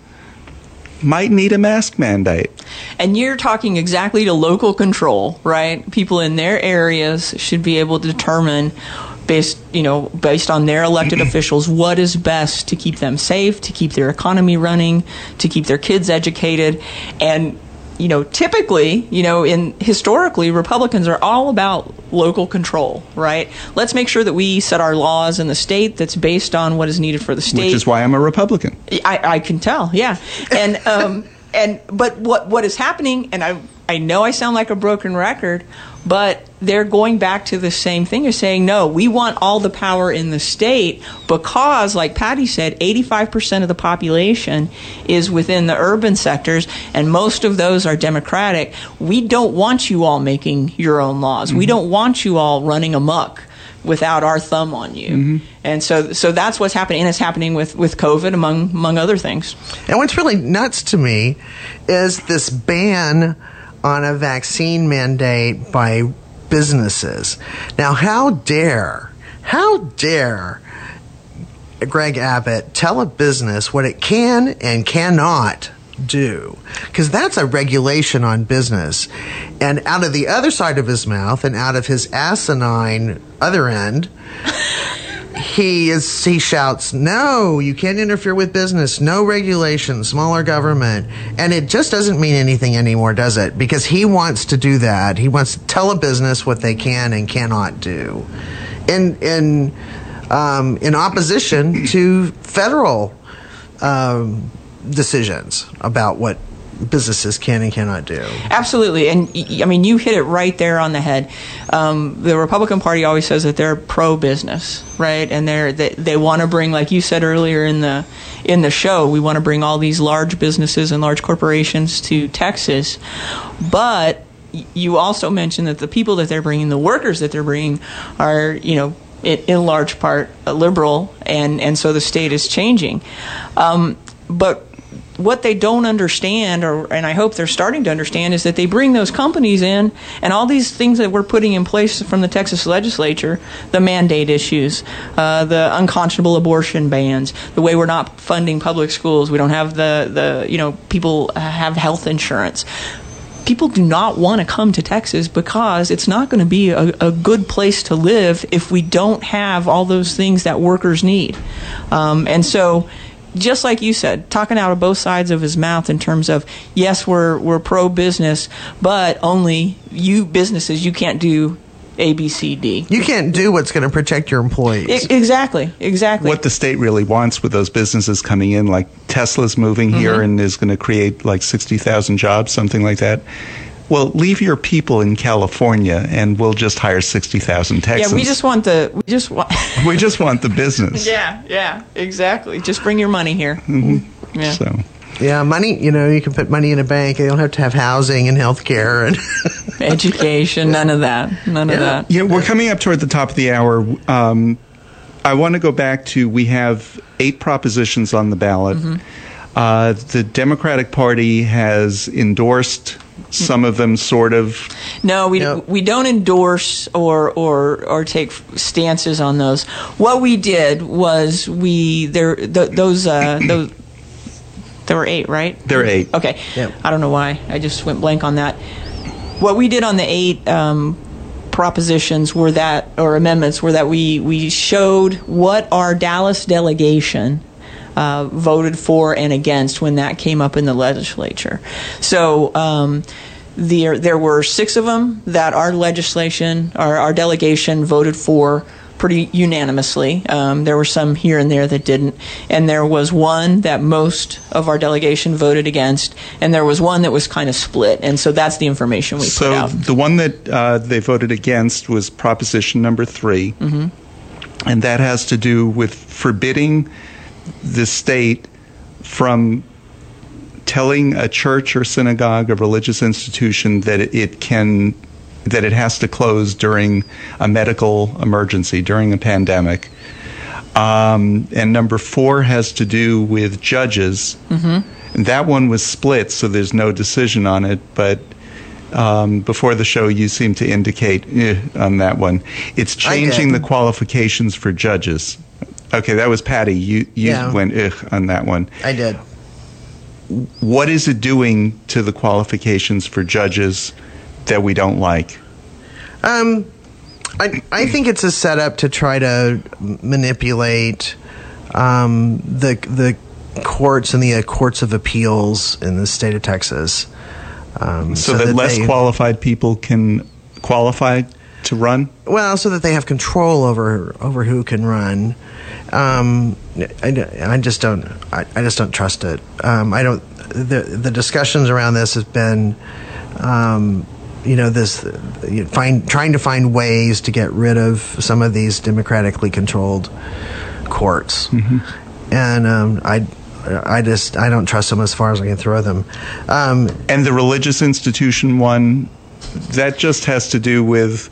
might need a mask mandate. And you're talking exactly to local control, right? People in their areas should be able to determine, based, you know, based on their elected officials, what is best to keep them safe, to keep their economy running, to keep their kids educated. And, you know, typically, you know, in historically, Republicans are all about local control, right? Let's make sure that we set our laws in the state that's based on what is needed for the state. Which is why I'm a Republican. I, I can tell, yeah. And um, and but what what is happening, and I I know I sound like a broken record, but they're going back to the same thing. They're saying, no, we want all the power in the state because, like Patty said, eighty-five percent of the population is within the urban sectors, and most of those are Democratic. We don't want you all making your own laws. Mm-hmm. We don't want you all running amok without our thumb on you. Mm-hmm. And so so that's what's happening, and it's happening with, with COVID, among among other things. And what's really nuts to me is this ban on a vaccine mandate by businesses. Now, how dare, how dare Greg Abbott tell a business what it can and cannot do? Because that's a regulation on business. And out of the other side of his mouth and out of his asinine other end he is he shouts, "No, you can't interfere with business. No regulation, smaller government." And it just doesn't mean anything anymore, does it? Because he wants to do that. He wants to tell a business what they can and cannot do. In in um, in opposition to federal um, decisions about what businesses can and cannot do. Absolutely. And I mean, you hit it right there on the head. Um, the Republican Party always says that they're pro-business, right? And they're, they they want to bring, like you said earlier in the in the show, we want to bring all these large businesses and large corporations to Texas. But you also mentioned that the people that they're bringing, the workers that they're bringing, are, you know, in, in large part liberal, and and so the state is changing. Um, but what they don't understand, or and I hope they're starting to understand, is that they bring those companies in, and all these things that we're putting in place from the Texas legislature, the mandate issues, uh, the unconscionable abortion bans, the way we're not funding public schools, we don't have the, the you know, people have health insurance. People do not want to come to Texas because it's not going to be a, a good place to live if we don't have all those things that workers need. Um, and so... just like you said, talking out of both sides of his mouth in terms of, yes, we're we're pro-business, but only you businesses, you can't do A, B, C, D. You can't do what's going to protect your employees. I, exactly, exactly. What the state really wants with those businesses coming in, like Tesla's moving here mm-hmm. and is going to create like sixty thousand jobs, something like that. Well, leave your people in California, and we'll just hire sixty thousand Texans. Yeah, we just want the we just want we just want the business. Yeah, yeah, exactly. Just bring your money here. Mm-hmm. Yeah. So. Yeah, money. You know, you can put money in a bank. You don't have to have housing and health care and education. None of that. None yeah. of that. Yeah, we're coming up toward the top of the hour. Um, I want to go back to, we have eight propositions on the ballot. Mm-hmm. Uh, the Democratic Party has endorsed some of them, sort of. No, we yep. we don't endorse or or or take stances on those. What we did was we there th- those uh, those there were eight, right? There were eight. Okay, yep. I don't know why I just went blank on that. What we did on the eight um, propositions were that, or amendments were that we we showed what our Dallas delegation Uh, voted for and against when that came up in the legislature. So um, there, there were six of them that our legislation, our, our delegation voted for pretty unanimously. Um, there were some here and there that didn't. And there was one that most of our delegation voted against. And there was one that was kind of split. And so that's the information we so put out. So the one that uh, they voted against was proposition number three. Mm-hmm. And that has to do with forbidding the state from telling a church or synagogue or religious institution that it can, that it has to close during a medical emergency, during a pandemic. Um, and number four has to do with judges. Mm-hmm. And that one was split, so there's no decision on it. But um, before the show, you seemed to indicate eh, on that one. It's changing the qualifications for judges. Okay, that was Patty. You you yeah. went ugh on that one. I did. What is it doing to the qualifications for judges that we don't like? Um, I I think it's a setup to try to manipulate um, the the courts and the uh, courts of appeals in the state of Texas, um, so, so that, that less they, qualified people can qualify to run. Well, so that they have control over over who can run. Um, I, I just don't. I, I just don't trust it. Um, I don't. The, the discussions around this has been, um, you know, this you find trying to find ways to get rid of some of these democratically controlled courts, mm-hmm. and um, I, I just I don't trust them as far as I can throw them. Um, and the religious institution one, that just has to do with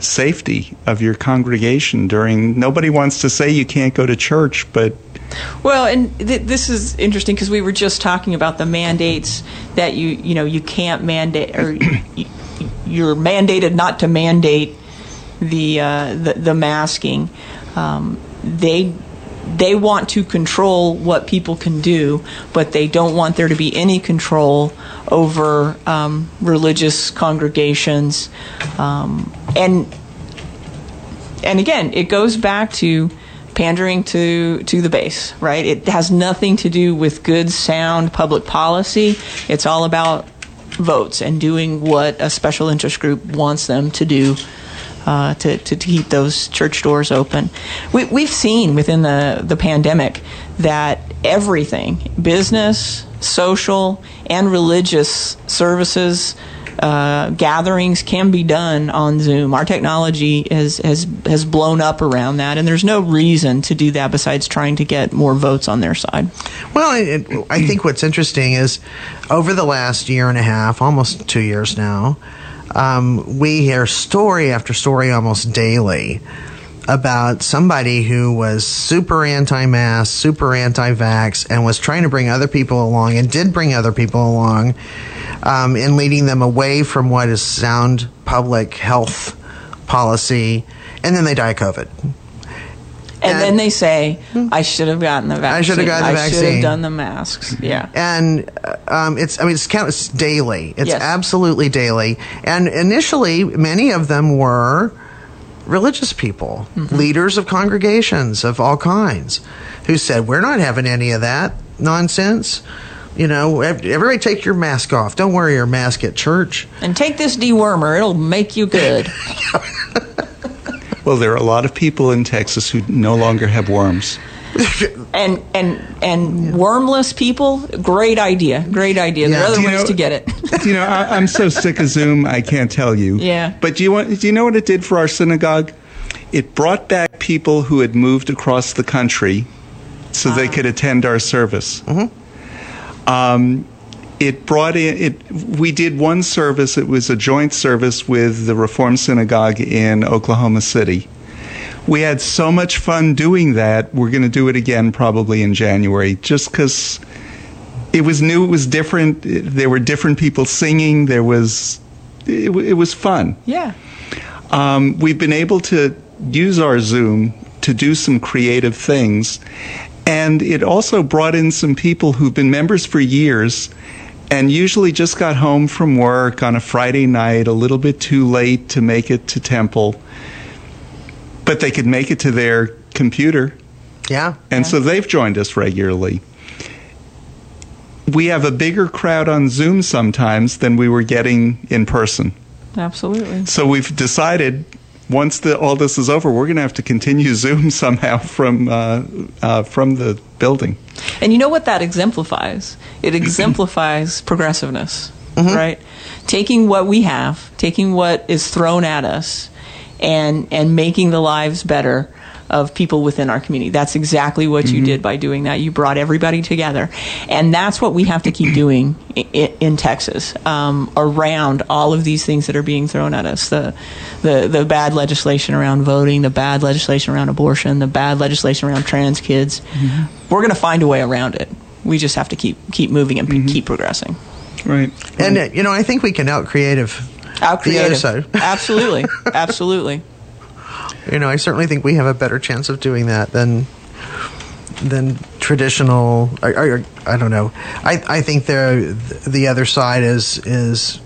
safety of your congregation during, nobody wants to say you can't go to church, but well, and th- this is interesting because we were just talking about the mandates that you you know you can't mandate, or you, you're mandated not to mandate the uh, the, the masking. Um, they they want to control what people can do, but they don't want there to be any control over um, religious congregations. Um, and and again, it goes back to pandering to to the base, right? It has nothing to do with good, sound public policy. It's all about votes and doing what a special interest group wants them to do uh, to, to, to keep those church doors open. We, we've seen within the, the pandemic that everything, business, social, and religious services, Uh, gatherings can be done on Zoom. Our technology has, has has blown up around that, and there's no reason to do that besides trying to get more votes on their side. Well, it, it, I think what's interesting is over the last year and a half, almost two years now, um, we hear story after story almost daily about somebody who was super anti-mask, super anti-vax, and was trying to bring other people along, and did bring other people along, um, in leading them away from what is sound public health policy, and then they die of COVID. And, and then they say, I should have gotten the vaccine. I should have gotten the vaccine. I should have done the masks. Yeah. And um, it's, I mean, it's, it's daily. It's yes. absolutely daily. And initially, many of them were religious people, mm-hmm. leaders of congregations of all kinds, who said, we're not having any of that nonsense. You know, everybody take your mask off. Don't wear your mask at church. And take this dewormer. It'll make you good. Well, there are a lot of people in Texas who no longer have worms. and and and wormless people, great idea, great idea. Yeah. There are other ways know, to get it. You know, I, I'm so sick of Zoom, I can't tell you. Yeah. But do you want? Do you know what it did for our synagogue? It brought back people who had moved across the country, so wow. they could attend our service. Mm-hmm. Um, it brought in. It. We did one service. It was a joint service with the Reformed Synagogue in Oklahoma City. We had so much fun doing that. We're going to do it again probably in January, just because it was new, it was different. There were different people singing. There was, it, it was fun. Yeah. Um, we've been able to use our Zoom to do some creative things, and it also brought in some people who've been members for years, and usually just got home from work on a Friday night, a little bit too late to make it to temple. But they could make it to their computer. Yeah. And yeah. so they've joined us regularly. We have a bigger crowd on Zoom sometimes than we were getting in person. Absolutely. So we've decided once the, all this is over, we're going to have to continue Zoom somehow from uh, uh, from the building. And you know what that exemplifies? It exemplifies progressiveness, mm-hmm. right? Taking what we have, taking what is thrown at us, and and making the lives better of people within our community. That's exactly what mm-hmm. you did by doing that. You brought everybody together. And that's what we have to keep doing in, in Texas, um, around all of these things that are being thrown at us. The, the the bad legislation around voting, the bad legislation around abortion, the bad legislation around trans kids. Mm-hmm. We're going to find a way around it. We just have to keep, keep moving and mm-hmm. keep progressing. Right. right. And, uh, you know, I think we can out-creative Out creative. The other side. Absolutely. Absolutely. You know, I certainly think we have a better chance of doing that than than traditional. Or, or, I don't know. I, I think the the other side is is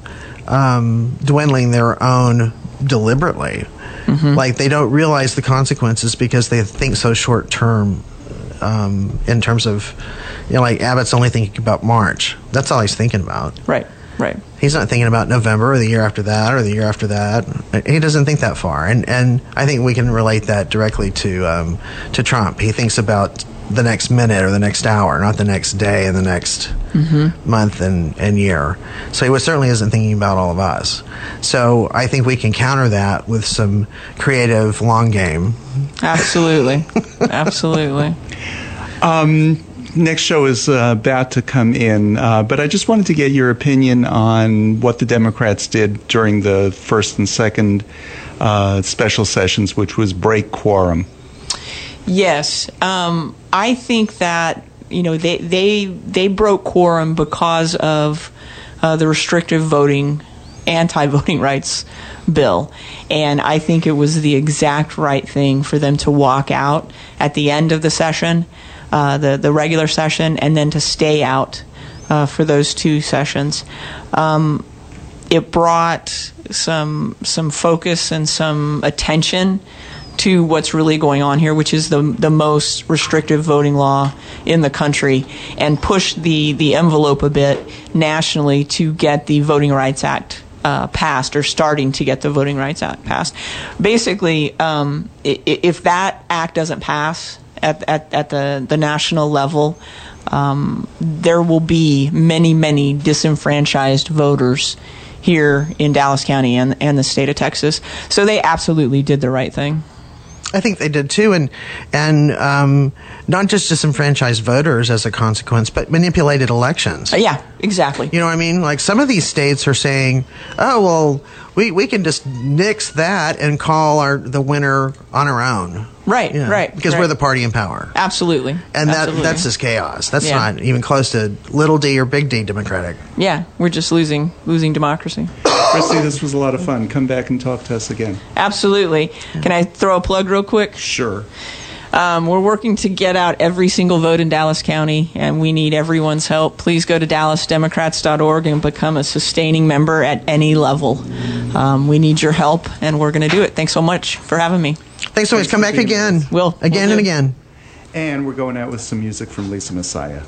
um, dwindling their own deliberately. Mm-hmm. Like, they don't realize the consequences because they think so short term. Um, in terms of, you know, like Abbott's only thinking about March. That's all he's thinking about. Right. Right. He's not thinking about November or the year after that or the year after that. He doesn't think that far. And and I think we can relate that directly to um, to Trump. He thinks about the next minute or the next hour, not the next day and the next mm-hmm. month and, and year. So he certainly isn't thinking about all of us. So I think we can counter that with some creative long game. Absolutely. Absolutely. Um Next show is uh, about to come in, uh, but I just wanted to get your opinion on what the Democrats did during the first and second uh, special sessions, which was break quorum. Yes, um, I think that you know they they they broke quorum because of uh, the restrictive voting, anti-voting rights bill, and I think it was the exact right thing for them to walk out at the end of the session. Uh, the, the regular session, and then to stay out uh, for those two sessions. Um, it brought some some focus and some attention to what's really going on here, which is the the most restrictive voting law in the country, and push the, the envelope a bit nationally to get the Voting Rights Act uh, passed, or starting to get the Voting Rights Act passed. Basically, um, if that act doesn't pass at, at, at the, the national level, um, there will be many, many disenfranchised voters here in Dallas County and, and the state of Texas. So they absolutely did the right thing. I think they did too, and and um, not just disenfranchised voters as a consequence, but manipulated elections. Uh, yeah, exactly. You know what I mean? Like, some of these states are saying, oh, well, we, we can just nix that and call our the winner on our own. Right, yeah, right. Because right. we're the party in power. Absolutely. And Absolutely. that that's just chaos. That's yeah. not even close to little d or big D democratic. Yeah, we're just losing losing democracy. Christy, this was a lot of fun. Come back and talk to us again. Absolutely. Can I throw a plug real quick? Sure. Um, we're working to get out every single vote in Dallas County, and we need everyone's help. Please go to Dallas Democrats dot org and become a sustaining member at any level. Um, we need your help, and we're going to do it. Thanks so much for having me. Thanks so much. Come back again. Will. Again and again. And we're going out with some music from Lisa Messiah.